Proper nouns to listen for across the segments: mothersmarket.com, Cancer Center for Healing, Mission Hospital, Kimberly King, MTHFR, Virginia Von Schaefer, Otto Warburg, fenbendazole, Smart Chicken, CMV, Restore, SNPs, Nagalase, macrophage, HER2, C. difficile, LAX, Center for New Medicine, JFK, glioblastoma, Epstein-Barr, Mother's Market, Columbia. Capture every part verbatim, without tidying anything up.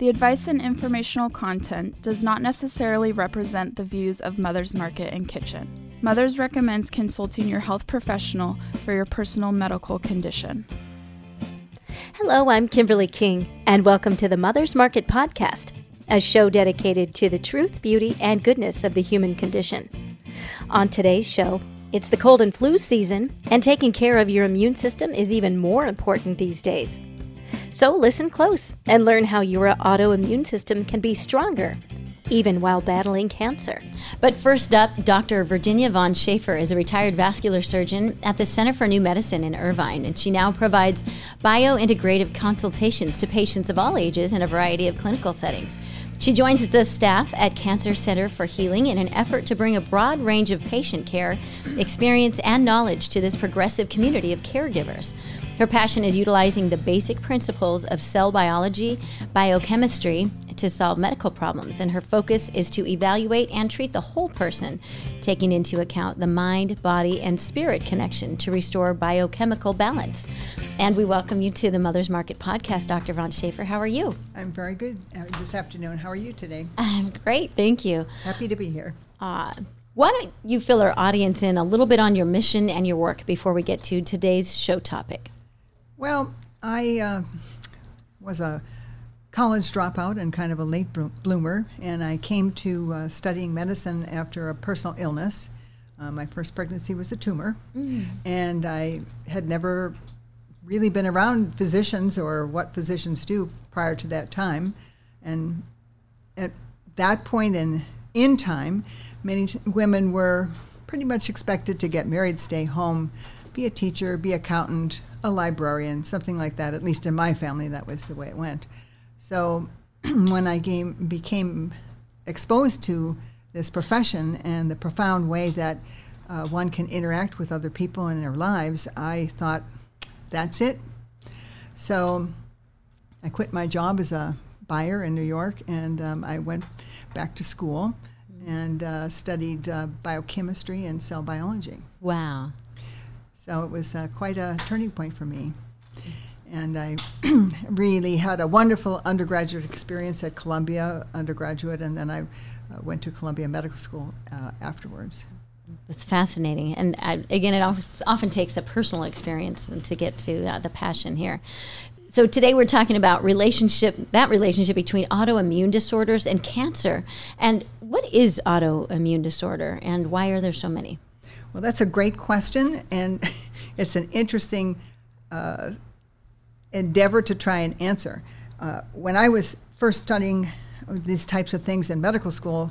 The advice and informational content does not necessarily represent the views of Mother's Market and Kitchen. Mother's recommends consulting your health professional for your personal medical condition. Hello, I'm Kimberly King, and welcome to the Mother's Market Podcast, a show dedicated to the truth, beauty, and goodness of the human condition. On today's show, it's the cold and flu season, and taking care of your immune system is even more important these days. So listen close and learn how your autoimmune system can be stronger, even while battling cancer. But first up, Doctor Virginia Von Schaefer is a retired vascular surgeon at the Center for New Medicine in Irvine, and she now provides biointegrative consultations to patients of all ages in a variety of clinical settings. She joins the staff at Cancer Center for Healing in an effort to bring a broad range of patient care, experience, and knowledge to this progressive community of caregivers. Her passion is utilizing the basic principles of cell biology, biochemistry, to solve medical problems, and her focus is to evaluate and treat the whole person, taking into account the mind, body, and spirit connection to restore biochemical balance. And we welcome you to the Mother's Market Podcast, Doctor Von Schaefer. How are you? I'm very good this afternoon. How are you today? I'm great, thank you. Happy to be here. Uh, why don't you fill our audience in a little bit on your mission and your work before we get to today's show topic? Well, I uh, was a college dropout and kind of a late bloomer, and I came to uh, studying medicine after a personal illness. Uh, my first pregnancy was a tumor, mm. and I had never really been around physicians or what physicians do prior to that time. And at that point in, in time, many t- women were pretty much expected to get married, stay home, be a teacher, be accountant, a librarian, something like that. At least in my family, that was the way it went. So when I came, became exposed to this profession and the profound way that uh, one can interact with other people in their lives, I thought, that's it. So I quit my job as a buyer in New York, and um, I went back to school and uh, studied uh, biochemistry and cell biology. Wow. So it was uh, quite a turning point for me. And I really had a wonderful undergraduate experience at Columbia, undergraduate, and then I uh, went to Columbia Medical School uh, afterwards. It's fascinating. And I, again, it often takes a personal experience to get to uh, the passion here. So today we're talking about relationship, that relationship between autoimmune disorders and cancer. And what is autoimmune disorder, and why are there so many? Well, that's a great question, and it's an interesting uh, endeavor to try and answer. Uh, when I was first studying these types of things in medical school,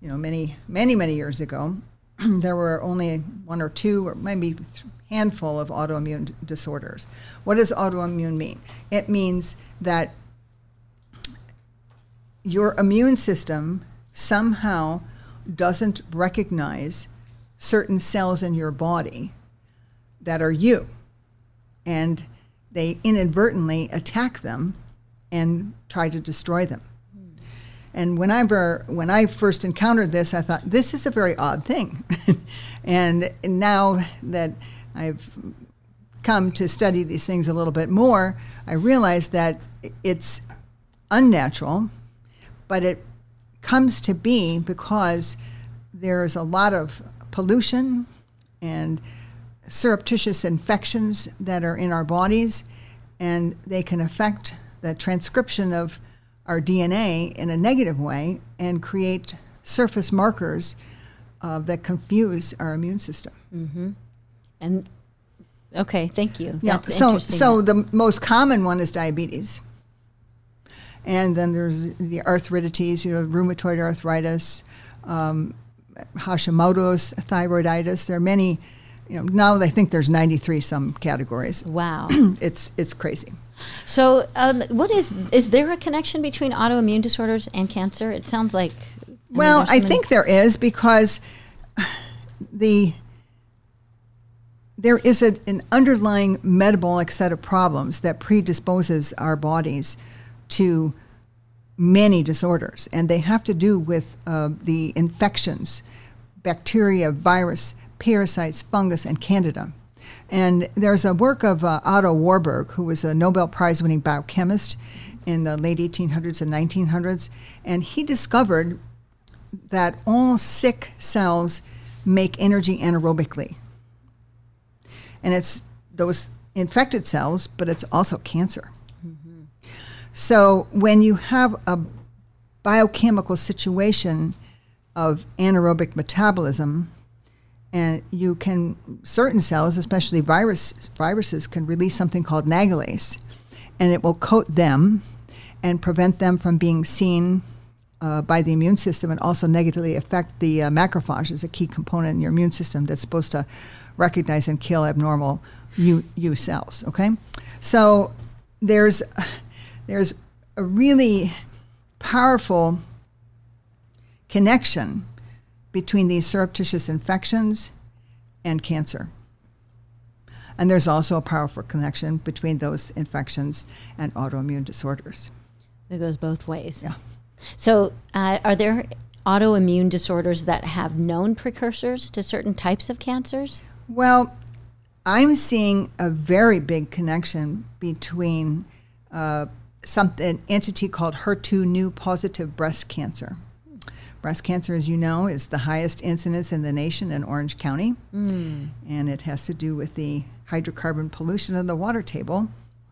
you know, many, many, many years ago, there were only one or two or maybe a handful of autoimmune disorders. What does autoimmune mean? It means that your immune system somehow doesn't recognize certain cells in your body that are you, and they inadvertently attack them and try to destroy them. Mm. And whenever, when I first encountered this, I thought, this is a very odd thing. And now that I've come to study these things a little bit more, I realize that it's unnatural, but it comes to be because there is a lot of pollution and surreptitious infections that are in our bodies, and they can affect the transcription of our D N A in a negative way and create surface markers uh, that confuse our immune system. Mm-hmm. And okay, thank you. Yeah. That's so, so the most common one is diabetes, and then there's the arthritides, you know, rheumatoid arthritis, um, Hashimoto's, thyroiditis. There are many. You know, now I think there's ninety-three some categories. Wow, it's it's crazy. So, um, what is is there a connection between autoimmune disorders and cancer? It sounds like. I well, mean, so I many- think there is, because the there is a, an underlying metabolic set of problems that predisposes our bodies to many disorders, and they have to do with uh, the infections, bacteria, virus, parasites, fungus, and candida. And there's a work of uh, Otto Warburg, who was a Nobel Prize winning biochemist, in the late eighteen hundreds and nineteen hundreds, and he discovered that all sick cells make energy anaerobically. And it's those infected cells, but it's also cancer. Mm-hmm. So when you have a biochemical situation of anaerobic metabolism, and you can, certain cells, especially virus, viruses, can release something called Nagalase, and it will coat them and prevent them from being seen uh, by the immune system, and also negatively affect the uh, macrophage, is a key component in your immune system that's supposed to recognize and kill abnormal U, U cells, okay? So there's there's a really powerful connection between these surreptitious infections and cancer. And there's also a powerful connection between those infections and autoimmune disorders. It goes both ways. Yeah. So uh, are there autoimmune disorders that have known precursors to certain types of cancers? Well, I'm seeing a very big connection between uh, something, an entity called H E R two neu positive breast cancer. Breast cancer, as you know, is the highest incidence in the nation in Orange County, mm. and it has to do with the hydrocarbon pollution of the water table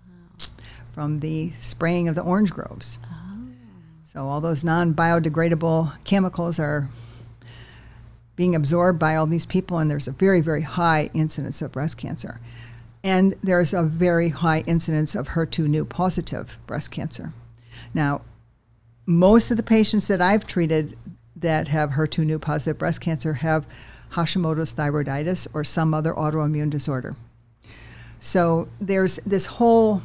wow. from the spraying of the orange groves. Oh. So all those non-biodegradable chemicals are being absorbed by all these people, and there's a very, very high incidence of breast cancer. And there's a very high incidence of H E R two neu positive breast cancer. Now, most of the patients that I've treated that have H E R two neu positive breast cancer have Hashimoto's thyroiditis or some other autoimmune disorder. So there's this whole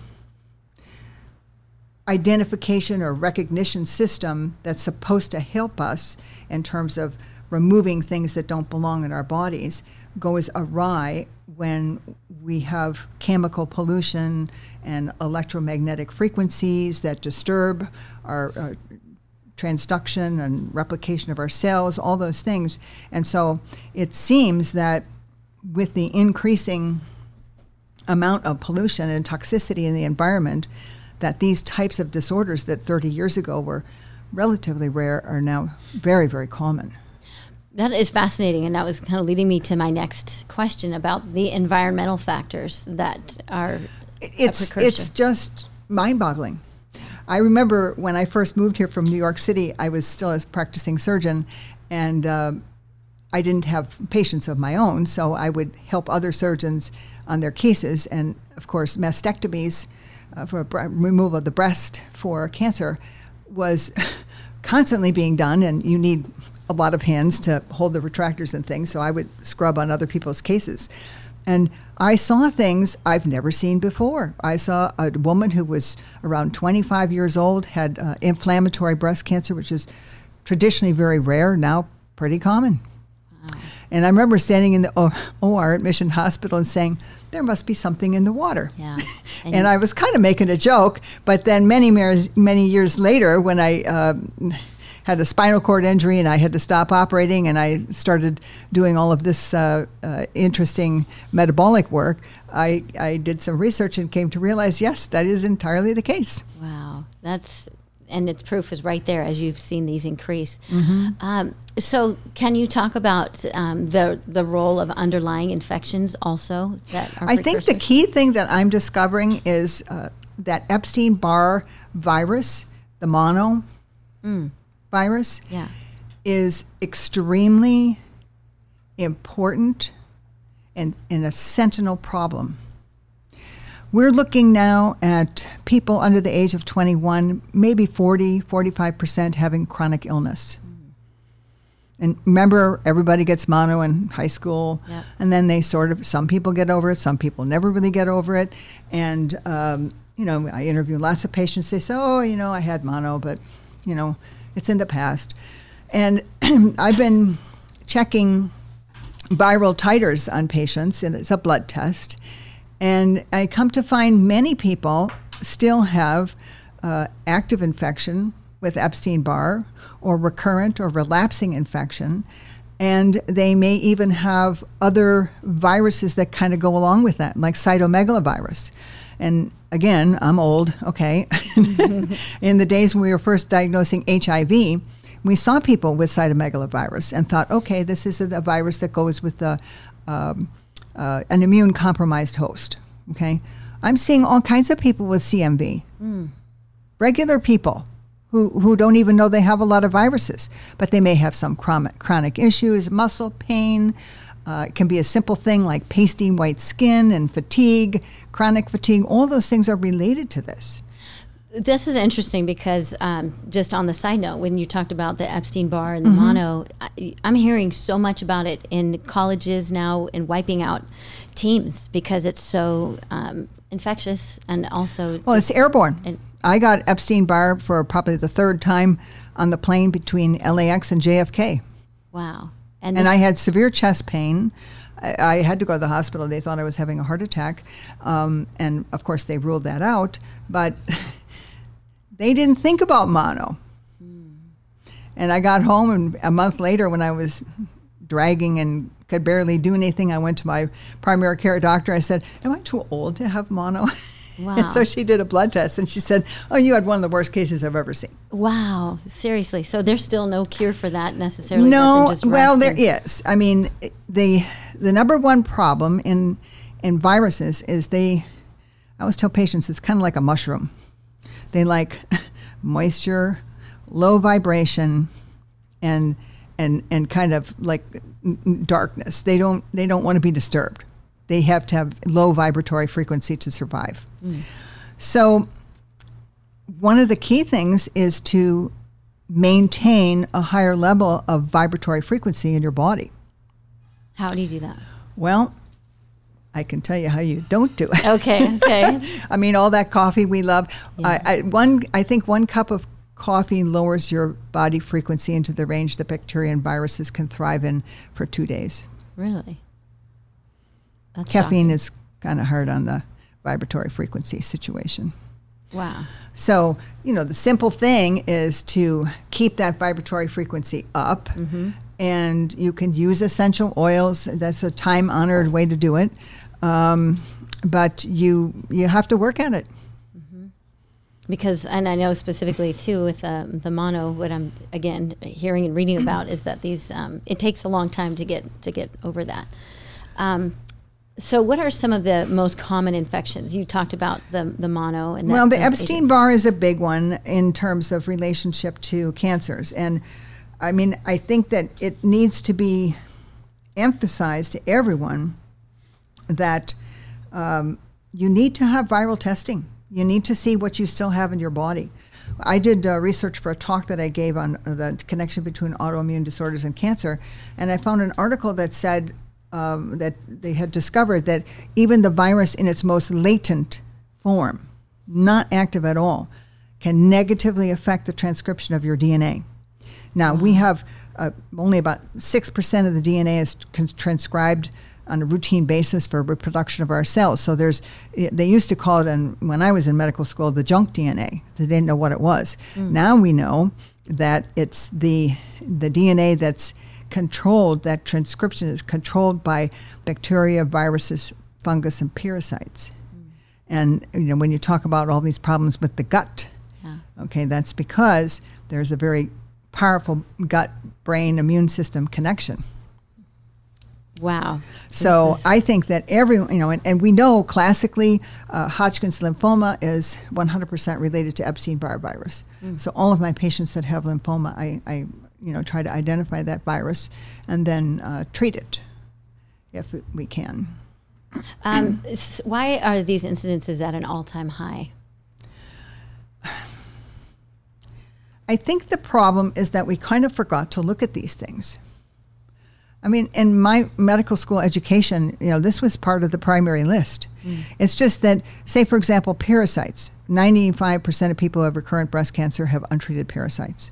identification or recognition system that's supposed to help us in terms of removing things that don't belong in our bodies goes awry when we have chemical pollution and electromagnetic frequencies that disturb our, our transduction and replication of our cells, all those things. And so it seems that with the increasing amount of pollution and toxicity in the environment, that these types of disorders that thirty years ago were relatively rare are now very, very common. That is fascinating, and that was kind of leading me to my next question about the environmental factors that are it's, a precursor. It's just mind-boggling. I remember when I first moved here from New York City, I was still a practicing surgeon, and uh, I didn't have patients of my own, so I would help other surgeons on their cases, and of course mastectomies uh, for bre- removal of the breast for cancer was constantly being done, and you need a lot of hands to hold the retractors and things, so I would scrub on other people's cases. And I saw things I've never seen before. I saw a woman who was around twenty-five years old, had uh, inflammatory breast cancer, which is traditionally very rare, now pretty common. Wow. And I remember standing in the O R at Mission Hospital and saying, there must be something in the water. Yeah. And, and I was kind of making a joke, but then many, many years later when I... Uh, had a spinal cord injury and I had to stop operating, and I started doing all of this uh, uh, interesting metabolic work. I, I did some research and came to realize, yes, that is entirely the case. Wow. That's, and its proof is right there as you've seen these increase. Mm-hmm. Um, so can you talk about um, the the role of underlying infections also? That are I precursors? Think the key thing that I'm discovering is uh, that Epstein-Barr virus, the mono, mm. virus yeah. is extremely important and, and a sentinel problem. We're looking now at people under the age of twenty-one, maybe forty, forty-five percent having chronic illness. Mm. And remember, everybody gets mono in high school, yep. and then they sort of, some people get over it, some people never really get over it. And, um, you know, I interview lots of patients, they say, oh, you know, I had mono, but, you know, it's in the past. And I've been checking viral titers on patients, and it's a blood test. And I come to find many people still have uh, active infection with Epstein-Barr or recurrent or relapsing infection. And they may even have other viruses that kind of go along with that, like cytomegalovirus. And again, I'm old, okay. In the days when we were first diagnosing H I V, we saw people with cytomegalovirus and thought, okay, this is a virus that goes with the, um, uh, an immune-compromised host, okay? I'm seeing all kinds of people with C M V, mm. regular people who, who don't even know they have a lot of viruses, but they may have some chronic, chronic issues, muscle pain. Uh, it can be a simple thing like pasty white skin and fatigue, chronic fatigue. All those things are related to this. This is interesting because um, just on the side note, when you talked about the Epstein-Barr and the mm-hmm. mono, I, I'm hearing so much about it in colleges now and wiping out teams because it's so um, infectious and also... Well, it's airborne. And I got Epstein-Barr for probably the third time on the plane between L A X and J F K. Wow. And, and I had severe chest pain. I, I had to go to the hospital. They thought I was having a heart attack. Um, and, of course, they ruled that out. But... They didn't think about mono. Mm. And I got home, and a month later when I was dragging and could barely do anything, I went to my primary care doctor. I said, am I too old to have mono? Wow. And so she did a blood test, and she said, oh, you had one of the worst cases I've ever seen. Wow, seriously. So there's still no cure for that necessarily? No, just well, there is. I mean, the, the number one problem in, in viruses is they, I always tell patients, it's kind of like a mushroom. They like moisture, low vibration, and and and kind of like darkness. They don't they don't want to be disturbed. They have to have low vibratory frequency to survive. Mm. So one of the key things is to maintain a higher level of vibratory frequency in your body. How do you do that? Well, I can tell you how you don't do it. Okay, okay. I mean, all that coffee we love. Yeah. I, I, one, I think one cup of coffee lowers your body frequency into the range that bacteria and viruses can thrive in for two days. Really? That's Caffeine shocking. Is kind of hard on the vibratory frequency situation. Wow. So, you know, the simple thing is to keep that vibratory frequency up. Mm-hmm. And you can use essential oils. That's a time-honored way to do it. Um, but you you have to work at it. Mm-hmm. Because, and I know specifically, too, with um, the mono, what I'm, again, hearing and reading about is that these um, it takes a long time to get to get over that. Um, so what are some of the most common infections? You talked about the, the mono. and Well, the Epstein-Barr is a big one in terms of relationship to cancers. And I mean, I think that it needs to be emphasized to everyone that um, you need to have viral testing. You need to see what you still have in your body. I did uh, research for a talk that I gave on the connection between autoimmune disorders and cancer, and I found an article that said um, that they had discovered that even the virus in its most latent form, not active at all, can negatively affect the transcription of your D N A. Now, we have uh, only about six percent of the D N A is transcribed on a routine basis for reproduction of our cells. So there's, they used to call it, in, when I was in medical school, the junk D N A. They didn't know what it was. Mm. Now we know that it's the the D N A that's controlled, that transcription is controlled by bacteria, viruses, fungus, and parasites. Mm. And you know, when you talk about all these problems with the gut, yeah. okay, that's because there's a very powerful gut-brain immune system connection. Wow. So I think that every, you know, and, and we know classically uh, Hodgkin's lymphoma is one hundred percent related to Epstein-Barr virus. Mm-hmm. So all of my patients that have lymphoma, I, I, you know, try to identify that virus and then uh, treat it if we can. Um, why are these incidences at an all-time high? I think the problem is that we kind of forgot to look at these things. I mean, in my medical school education, you know, this was part of the primary list. Mm. It's just that, say, for example, parasites. ninety-five percent of people who have recurrent breast cancer have untreated parasites.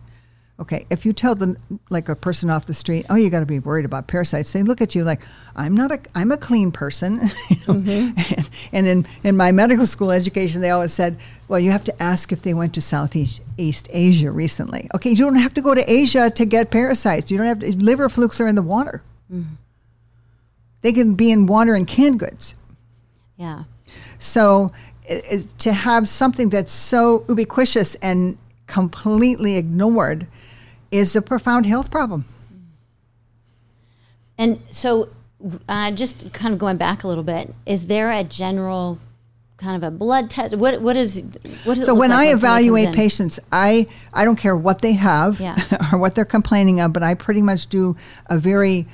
Okay, if you tell them, like a person off the street, oh, you got to be worried about parasites, they look at you like, I'm not a, I'm a clean person. You know? Mm-hmm. And, and in, in my medical school education, they always said, well, you have to ask if they went to Southeast East Asia recently. Okay, you don't have to go to Asia to get parasites. You don't have to, liver flukes are in the water. Mm-hmm. They can be in water and canned goods. Yeah. So to have something that's so ubiquitous and completely ignored is a profound health problem. And so uh, just kind of going back a little bit, is there a general kind of a blood test? What What is what does So it when like I when evaluate patients, I, I don't care what they have yeah. or what they're complaining of, but I pretty much do a very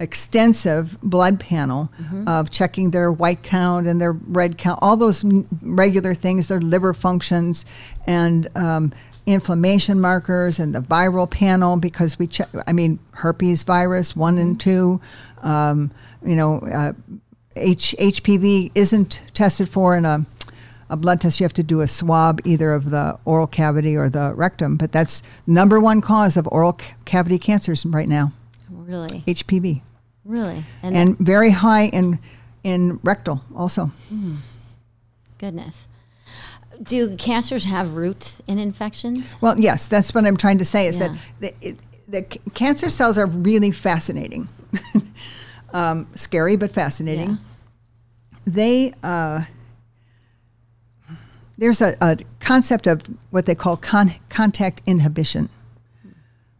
extensive blood panel mm-hmm. of checking their white count and their red count, all those regular things, their liver functions and um, inflammation markers and the viral panel because we check, I mean, herpes virus, one and two, um, you know, uh, H- HPV isn't tested for in a, a blood test. You have to do a swab either of the oral cavity or the rectum, but that's number one cause of oral ca- cavity cancers right now. Really? H P V. Really? And, and that- very high in in rectal also. Mm. Goodness. Do cancers have roots in infections? Well, yes. That's what I'm trying to say is yeah. that the, it, the cancer cells are really fascinating. um, scary, but fascinating. Yeah. They, uh, there's a, a concept of what they call con- contact inhibition.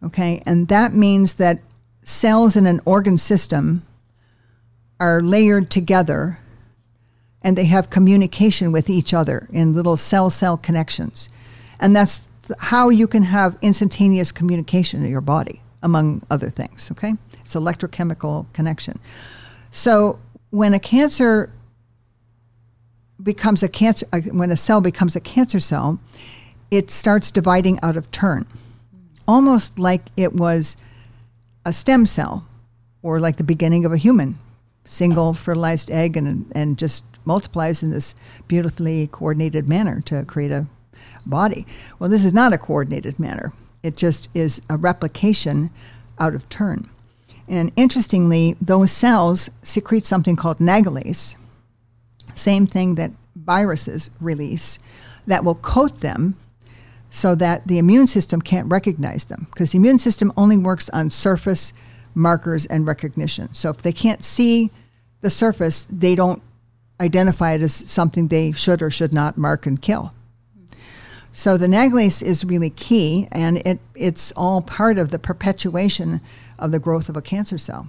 Okay? And that means that cells in an organ system are layered together and they have communication with each other in little cell-cell connections. And that's th- how you can have instantaneous communication in your body, among other things, okay? It's electrochemical connection. So when a cancer becomes a cancer, uh, when a cell becomes a cancer cell, it starts dividing out of turn, almost like it was a stem cell, or like the beginning of a human, single fertilized egg and and just multiplies in this beautifully coordinated manner to create a body. Well, this is not a coordinated manner. It just is a replication out of turn. And interestingly, those cells secrete something called Nagalase, same thing that viruses release, that will coat them so that the immune system can't recognize them, because the immune system only works on surface markers and recognition. So if they can't see the surface, they don't identify it as something they should or should not mark and kill. So the Nagalase is really key, and it, it's all part of the perpetuation of the growth of a cancer cell.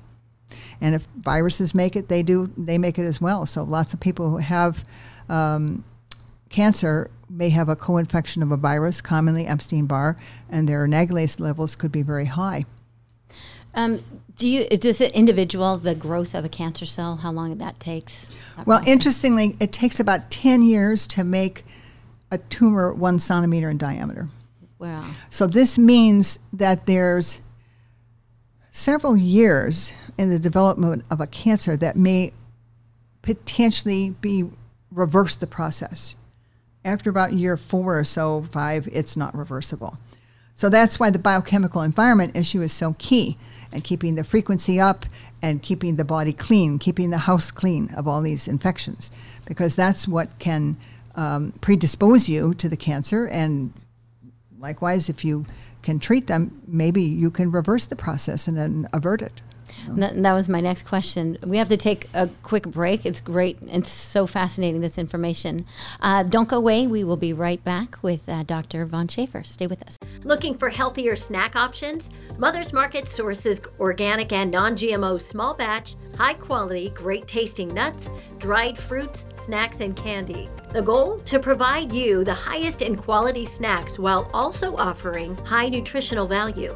And if viruses make it, they do they make it as well. So lots of people who have um, cancer may have a co-infection of a virus, commonly Epstein-Barr, and their Nagalase levels could be very high. Um, do you, does it individual, the growth of a cancer cell, how long that takes? That well, process? Interestingly, it takes about ten years to make a tumor one centimeter in diameter. Wow. So this means that there's several years in the development of a cancer that may potentially be reverse the process. After about year four or so, five, it's not reversible. So that's why the biochemical environment issue is so key, and keeping the frequency up and keeping the body clean, keeping the house clean of all these infections, because that's what can um, predispose you to the cancer. And likewise, if you can treat them, maybe you can reverse the process and then avert it. That was my next question. We have to take a quick break. It's great and so fascinating, this information. Uh, don't go away. We will be right back with uh, Doctor Von Schaefer. Stay with us. Looking for healthier snack options? Mother's Market sources organic and non-G M O small batch, high quality, great tasting nuts, dried fruits, snacks, and candy. The goal? To provide you the highest in quality snacks while also offering high nutritional value.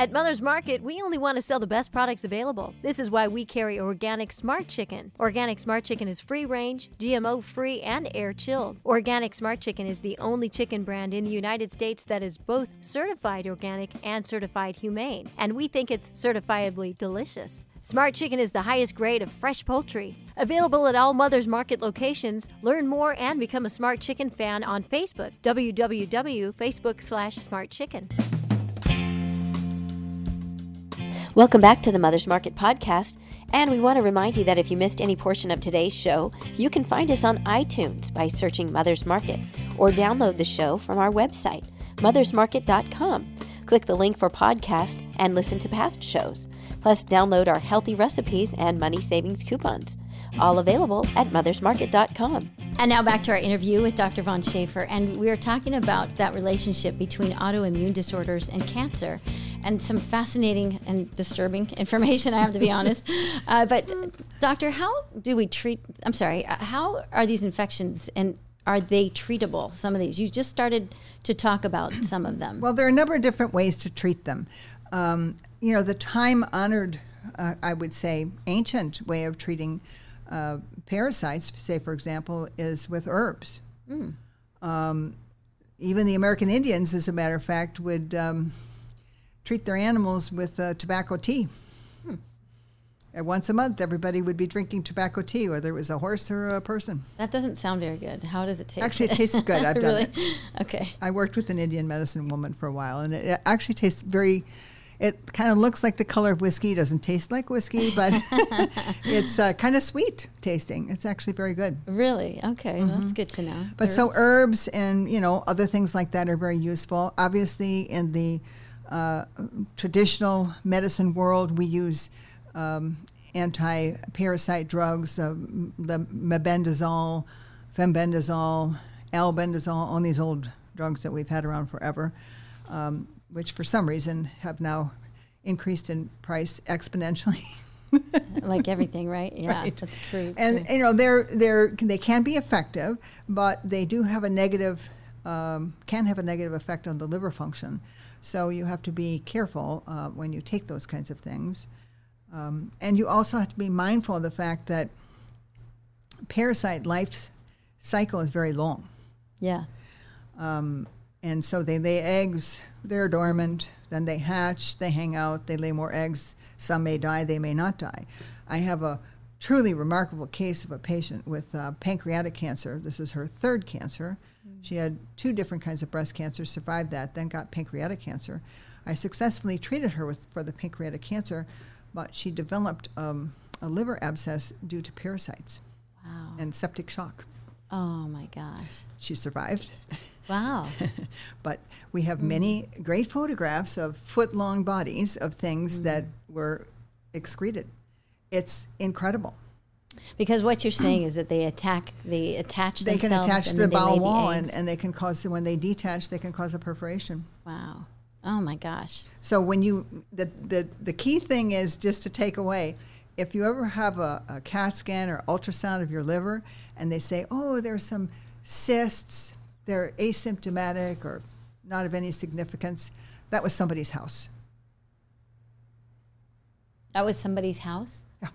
At Mother's Market, we only want to sell the best products available. This is why we carry Organic Smart Chicken. Organic Smart Chicken is free-range, G M O-free, and air-chilled. Organic Smart Chicken is the only chicken brand in the United States that is both certified organic and certified humane, and we think it's certifiably delicious. Smart Chicken is the highest grade of fresh poultry. Available at all Mother's Market locations. Learn more and become a Smart Chicken fan on Facebook, w w w dot facebook dot com slash smart chicken. Welcome back to the Mother's Market podcast, and we want to remind you that if you missed any portion of today's show, you can find us on iTunes by searching Mother's Market, or download the show from our website, mothers market dot com. Click the link for podcast and listen to past shows. Plus, download our healthy recipes and money savings coupons, all available at mothers market dot com. And now back to our interview with Doctor Von Schaefer, and we're talking about that relationship between autoimmune disorders and cancer, and some fascinating and disturbing information, I have to be honest. Uh, but, Doctor, how do we treat, I'm sorry, how are these infections and are they treatable, some of these? You just started to talk about some of them. Well, there are a number of different ways to treat them. Um, you know, the time-honored, uh, I would say, ancient way of treating uh, parasites, say, for example, is with herbs. Mm. Um, even the American Indians, as a matter of fact, would um, treat their animals with uh, tobacco tea. Mm. And once a month, everybody would be drinking tobacco tea, whether it was a horse or a person. That doesn't sound very good. How does it taste? Actually, it tastes good. I've done really? it. Okay. I worked with an Indian medicine woman for a while, and it actually tastes very... It kind of looks like the color of whiskey. It doesn't taste like whiskey, but it's uh, kind of sweet tasting. It's actually very good. Really? Okay, mm-hmm. Well, that's good to know. But herbs. So herbs and, you know, other things like that are very useful. Obviously, in the uh, traditional medicine world, we use um, anti-parasite drugs, uh, the mebendazole, fenbendazole, albendazole, all these old drugs that we've had around forever. Um, which for some reason have now increased in price exponentially. Like everything, right? Yeah, right. That's true. And true. You know, they're they're they can be effective, but they do have a negative um, can have a negative effect on the liver function. So you have to be careful uh, when you take those kinds of things, um, and you also have to be mindful of the fact that parasite life cycle is very long. Yeah. Um, And so they lay eggs, they're dormant, then they hatch, they hang out, they lay more eggs. Some may die, they may not die. I have a truly remarkable case of a patient with uh, pancreatic cancer. This is her third cancer. Mm-hmm. She had two different kinds of breast cancer, survived that, then got pancreatic cancer. I successfully treated her with for the pancreatic cancer, but she developed um, a liver abscess due to parasites. Wow. And septic shock. Oh, my gosh. She survived. Wow. But we have mm. many great photographs of foot-long bodies of things mm. that were excreted. It's incredible. Because what you're saying is that they attack, they attach they themselves. They can attach to the bowel wall, and, and they can cause, when they detach, they can cause a perforation. Wow. Oh, my gosh. So when you, the, the, the key thing is just to take away, if you ever have a, a CAT scan or ultrasound of your liver, and they say, oh, there's some cysts, they're asymptomatic or not of any significance, that was somebody's house. That was somebody's house? Yeah.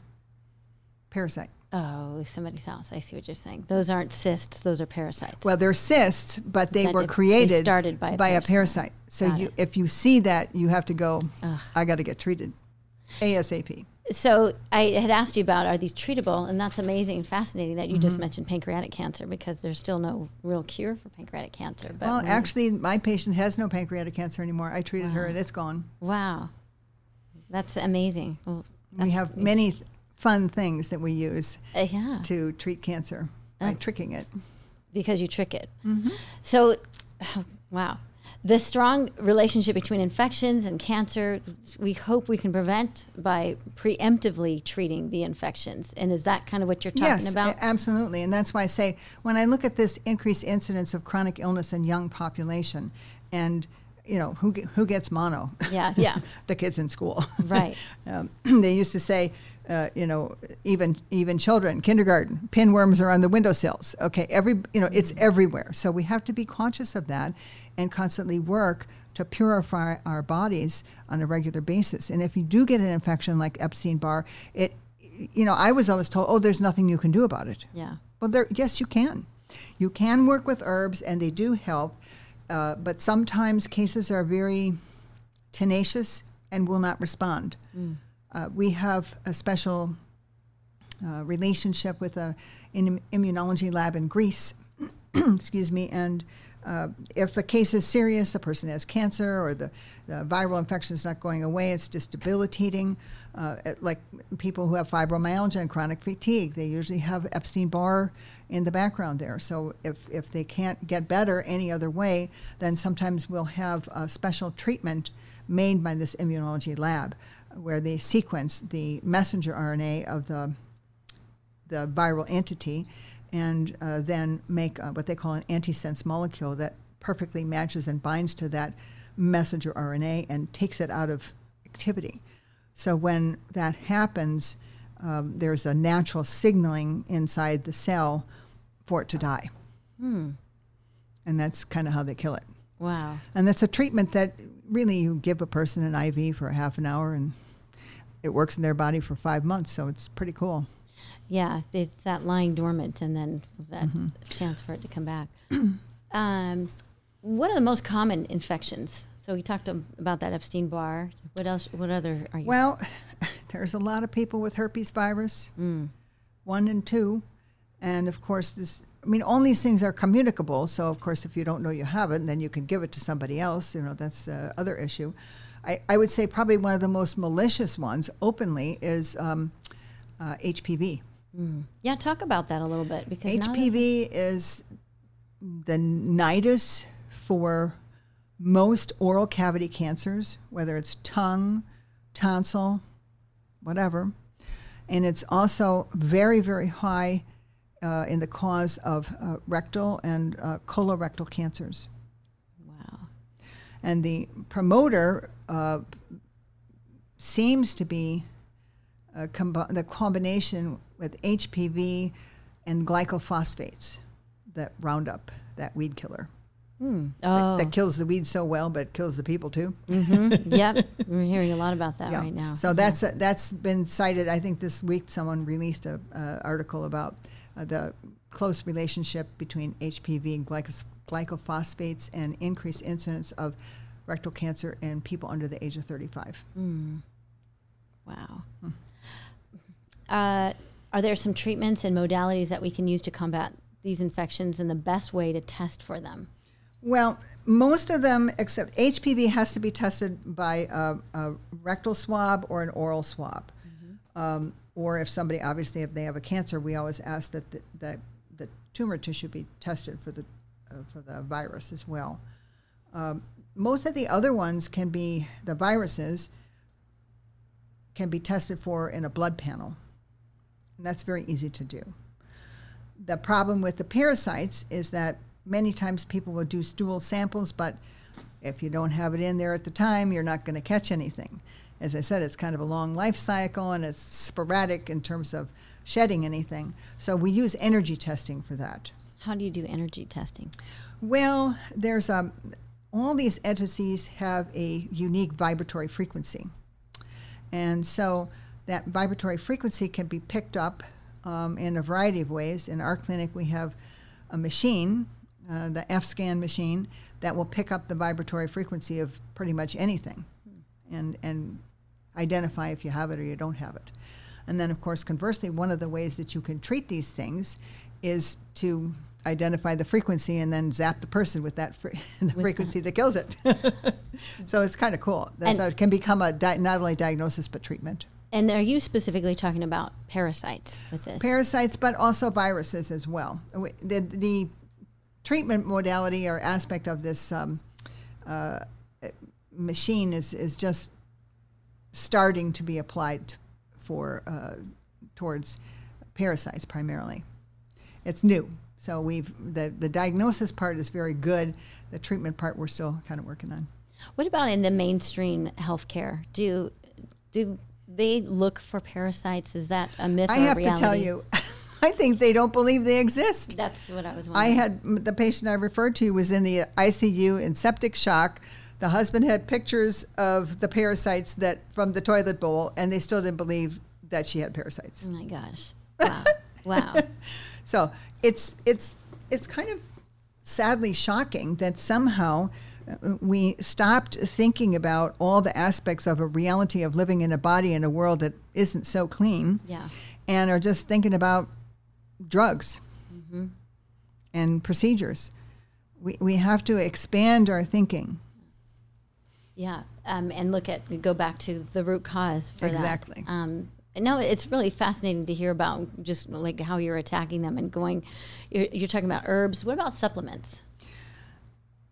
Parasite. Oh, somebody's house. I see what you're saying. Those aren't cysts. Those are parasites. Well, they're cysts, but they that were created they started by a by parasite. A parasite. So you, if you see that, you have to go, Ugh. I got to get treated ASAP. So I had asked you about, are these treatable? And that's amazing and fascinating that you mm-hmm. just mentioned pancreatic cancer, because there's still no real cure for pancreatic cancer. But well, actually, my patient has no pancreatic cancer anymore. I treated wow. her and it's gone. Wow. That's amazing. Well, that's we have amazing. many th- fun things that we use uh, yeah. to treat cancer by that's tricking it. Because you trick it. Mm-hmm. So, oh, wow. The strong relationship between infections and cancer, we hope we can prevent by preemptively treating the infections. And is that kind of what you're talking yes, about? Yes, absolutely. And that's why I say, when I look at this increased incidence of chronic illness in young population, and, you know, who who gets mono? Yeah, yeah. The kids in school. Right. um, they used to say, uh, you know, even even children, kindergarten, pinworms are on the windowsills. Okay, every you know, it's everywhere. So we have to be conscious of that and constantly work to purify our bodies on a regular basis. And if you do get an infection like Epstein-Barr, it, you know, I was always told, oh, there's nothing you can do about it. Yeah. Well, there, yes, you can. You can work with herbs, and they do help. Uh, but sometimes cases are very tenacious and will not respond. Mm. Uh, we have a special uh, relationship with an immunology lab in Greece, excuse me, and uh, if a case is serious, the person has cancer, or the, the viral infection is not going away, it's just debilitating. Uh, like people who have fibromyalgia and chronic fatigue, they usually have Epstein-Barr in the background there. So if, if they can't get better any other way, then sometimes we'll have a special treatment made by this immunology lab where they sequence the messenger R N A of the the viral entity and uh, then make uh, what they call an antisense molecule that perfectly matches and binds to that messenger R N A and takes it out of activity. So when that happens, um, there's a natural signaling inside the cell for it to die. Hmm. And that's kind of how they kill it. Wow. And that's a treatment that really you give a person an I V for a half an hour and it works in their body for five months. So it's pretty cool. Yeah, it's that lying dormant and then that mm-hmm. chance for it to come back. um, what are the most common infections? So we talked about that Epstein-Barr. What else? What other are you? Well, there's a lot of people with herpes virus, mm. one and two. And, of course, this. I mean, all these things are communicable. So, of course, if you don't know you have it, then you can give it to somebody else. You know, that's the other issue. I, I would say probably one of the most malicious ones openly is um, uh, H P V. Mm. Yeah, talk about that a little bit. Because H P V that- is the nidus for most oral cavity cancers, whether it's tongue, tonsil, whatever. And it's also very, very high uh, in the cause of uh, rectal and uh, colorectal cancers. Wow. And the promoter uh, seems to be a comb- the combination with H P V and glycophosphates, that Roundup, that weed killer. Mm. Oh. That, that kills the weeds so well, but kills the people too. Mm-hmm. Yep, we're hearing a lot about that yeah. right now. So that's yeah. a, that's been cited. I think this week someone released a uh, article about uh, the close relationship between H P V and glycos- glycophosphates and increased incidence of rectal cancer in people under the age of thirty-five. Mm. Wow. Hmm. Uh, are there some treatments and modalities that we can use to combat these infections and the best way to test for them? Well, most of them, except H P V, has to be tested by a, a rectal swab or an oral swab. Mm-hmm. Um, or if somebody, obviously, if they have a cancer, we always ask that the, that the tumor tissue be tested for the uh, for the virus as well. Um, most of the other ones can be, the viruses, can be tested for in a blood panel. And that's very easy to do. The problem with the parasites is that many times people will do stool samples, but if you don't have it in there at the time, you're not going to catch anything. As I said, it's kind of a long life cycle, and it's sporadic in terms of shedding anything. So we use energy testing for that. How do you do energy testing? Well, there's um, all these entities have a unique vibratory frequency. And so that vibratory frequency can be picked up um, in a variety of ways. In our clinic, we have a machine, Uh, the F-scan machine, that will pick up the vibratory frequency of pretty much anything and and identify if you have it or you don't have it. And then, of course, conversely, one of the ways that you can treat these things is to identify the frequency and then zap the person with that fre- the with frequency that, that kills it. So it's kind of cool. That's how it can become a di- not only diagnosis but treatment. And are you specifically talking about parasites with this? Parasites, but also viruses as well. The, the treatment modality or aspect of this um, uh, machine is, is just starting to be applied for uh, towards parasites primarily. It's new, so we've the, the diagnosis part is very good. The treatment part we're still kind of working on. What about in the mainstream healthcare? Do do they look for parasites? Is that a myth I or a reality? I have to tell you. I think they don't believe they exist. That's what I was wondering. I had, the patient I referred to was in the I C U in septic shock The husband had pictures of the parasites that from the toilet bowl, and they still didn't believe that she had parasites. Oh, my gosh. Wow. Wow. So it's it's it's kind of sadly shocking that somehow we stopped thinking about all the aspects of a reality of living in a body in a world that isn't so clean. Yeah. And are just thinking about drugs mm-hmm. and procedures. We we have to expand our thinking. Yeah, um, and look at go back to the root cause for exactly. that. Exactly. Um, no, it's really fascinating to hear about just like how you're attacking them and going. You're, you're talking about herbs. What about supplements?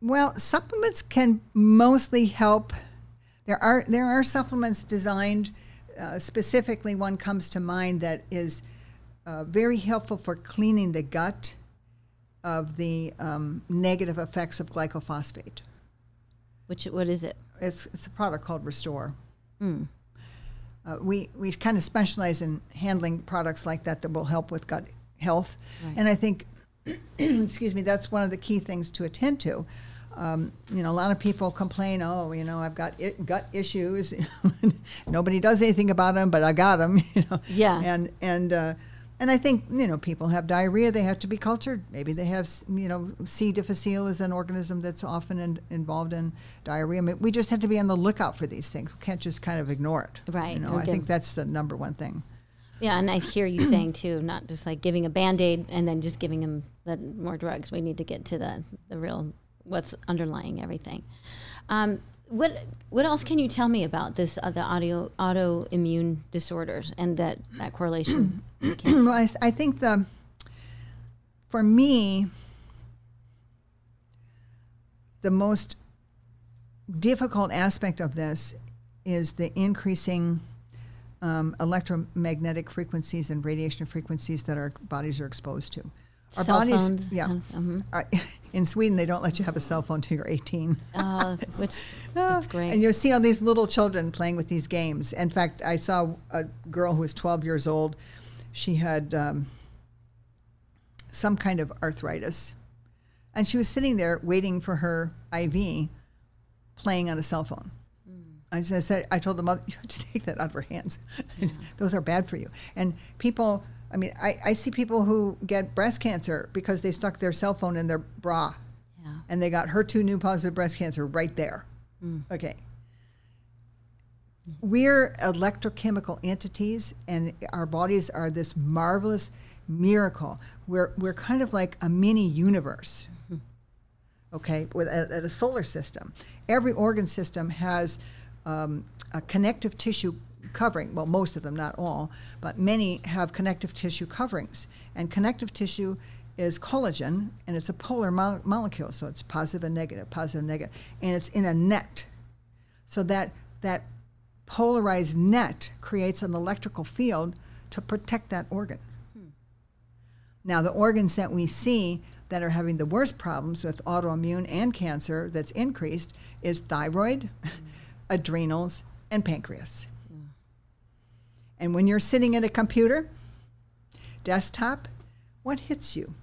Well, supplements can mostly help. There are there are supplements designed uh, specifically. One comes to mind that is uh, very helpful for cleaning the gut of the um, negative effects of glyphosate. Which what is it? It's it's a product called Restore. Mm. Uh, we we kind of specialize in handling products like that that will help with gut health, right. And I think, excuse me, that's one of the key things to attend to. Um, you know, a lot of people complain, oh, you know, I've got it, gut issues. Nobody does anything about them, but I got them. You know? Yeah. And and uh, and I think you know people have diarrhea. They have to be cultured. Maybe they have you know C. difficile is an organism that's often in, involved in diarrhea. I mean, we just have to be on the lookout for these things. We can't just kind of ignore it. Right. You know, okay. I think that's the number one thing. Yeah, and I hear you saying too, not just like giving a Band-Aid and then just giving them the, more drugs. We need to get to the the real what's underlying everything. Um, What what else can you tell me about this uh, the audio, autoimmune disorders and that, that correlation? Well, I, I think the for me the most difficult aspect of this is the increasing um, electromagnetic frequencies and radiation frequencies that our bodies are exposed to. Our cell bodies, phones. Yeah. Mm-hmm. Our, in Sweden, they don't let you have a cell phone till you're eighteen. Uh, which that's great. And you'll see all these little children playing with these games. In fact, I saw a girl who was twelve years old. She had um, some kind of arthritis, and she was sitting there waiting for her I V, playing on a cell phone. Mm. I said, I told the mother, you have to take that out of her hands. Yeah. Those are bad for you. And people. I mean, I, I see people who get breast cancer because they stuck their cell phone in their bra. Yeah. And they got H E R two neu positive breast cancer right there. Mm. Okay. We're electrochemical entities, and our bodies are this marvelous miracle. We're, we're kind of like a mini universe, mm-hmm. okay, with at, at a solar system. Every organ system has um, a connective tissue covering, well, most of them, not all, but many have connective tissue coverings. And connective tissue is collagen, and it's a polar mo- molecule, so it's positive and negative, positive and negative. And it's in a net. So that that polarized net creates an electrical field to protect that organ. Hmm. Now, the organs that we see that are having the worst problems with autoimmune and cancer that's increased is thyroid, hmm. adrenals, and pancreas. And when you're sitting at a computer, desktop, what hits you?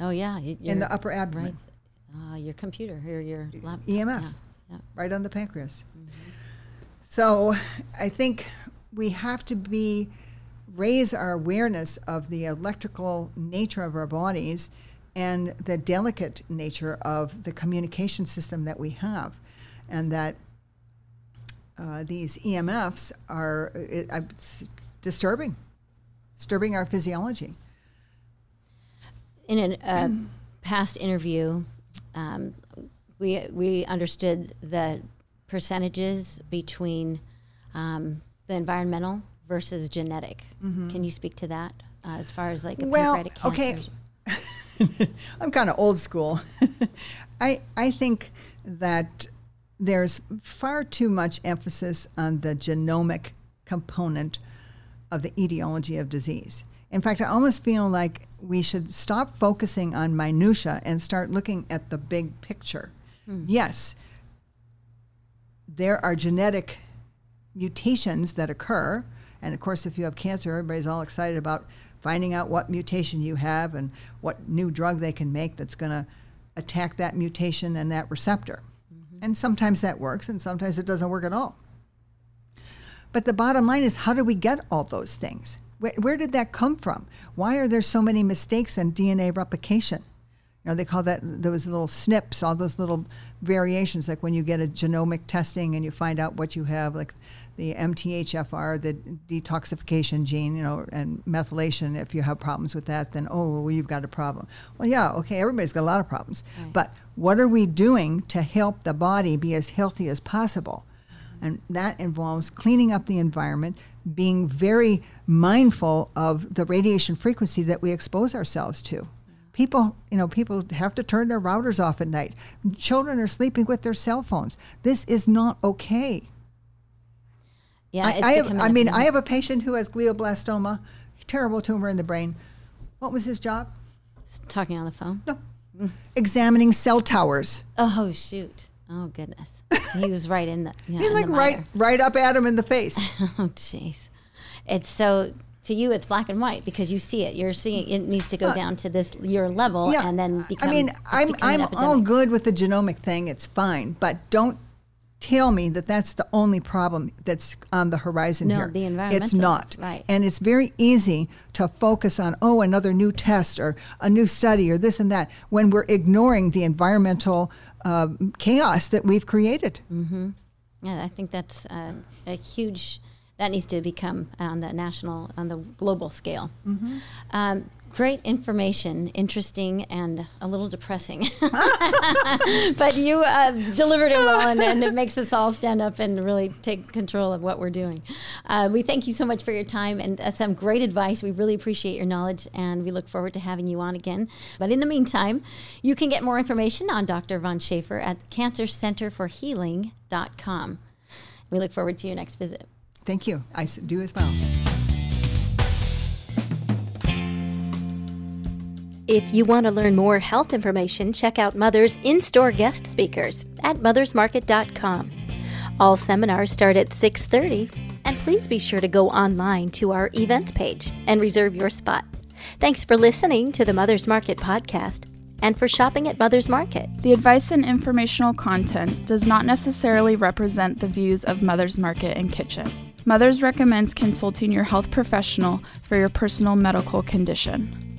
Oh, yeah. In the upper abdomen. Right, uh, your computer or your laptop. E M F, yeah, yeah. Right on the pancreas. Mm-hmm. So I think we have to be raise our awareness of the electrical nature of our bodies and the delicate nature of the communication system that we have, and that Uh, these E M Fs are uh, uh, disturbing, disturbing our physiology. In a uh, mm. past interview, um, we we understood the percentages between um, the environmental versus genetic. Mm-hmm. Can you speak to that uh, as far as like a well, pancreatic okay. cancer? I'm kind of old school. I I think that there's far too much emphasis on the genomic component of the etiology of disease. In fact, I almost feel like we should stop focusing on minutiae and start looking at the big picture. Mm. Yes, there are genetic mutations that occur. And of course, if you have cancer, everybody's all excited about finding out what mutation you have and what new drug they can make that's going to attack that mutation and that receptor. And sometimes that works, and sometimes it doesn't work at all. But the bottom line is, how do we get all those things? Where, where did that come from? Why are there so many mistakes in D N A replication? You know, they call that those little SNPs, all those little variations, like when you get a genomic testing and you find out what you have, like the M T H F R, the detoxification gene, you know, and methylation. If you have problems with that, then, oh, well, you've got a problem. Well, yeah, okay, everybody's got a lot of problems. Right. But what are we doing to help the body be as healthy as possible? And that involves cleaning up the environment, being very mindful of the radiation frequency that we expose ourselves to. People, you know, people have to turn their routers off at night. Children are sleeping with their cell phones. This is not okay. Yeah, I, I, have, I mean, I have a patient who has glioblastoma, terrible tumor in the brain. What was his job? Talking on the phone? No. Mm. Examining cell towers. Oh, shoot. Oh, goodness. He was right in the yeah, He's like the right, right up at him in the face. Oh, jeez. It's so... To you, it's black and white because you see it. You're seeing it needs to go uh, down to this your level, yeah. and then become. I mean, I'm I'm all good with the genomic thing. It's fine, but don't tell me that that's the only problem that's on the horizon no, here. No, the environmental. It's not. Right. And it's very easy to focus on oh another new test or a new study or this and that when we're ignoring the environmental uh, chaos that we've created. Mm-hmm. Yeah, I think that's uh, a huge. That needs to become on the national, on the global scale. Mm-hmm. Um, great information, interesting and a little depressing. But you uh, delivered it well, and, and it makes us all stand up and really take control of what we're doing. Uh, we thank you so much for your time and uh, some great advice. We really appreciate your knowledge, and we look forward to having you on again. But in the meantime, you can get more information on Doctor Von Schaefer at cancer center for healing dot com. We look forward to your next visit. Thank you. I do as well. If you want to learn more health information, check out Mother's in-store guest speakers at mothers market dot com. All seminars start at six thirty, and please be sure to go online to our events page and reserve your spot. Thanks for listening to the Mother's Market podcast and for shopping at Mother's Market. The advice and informational content does not necessarily represent the views of Mother's Market and Kitchen. Mothers recommends consulting your health professional for your personal medical condition.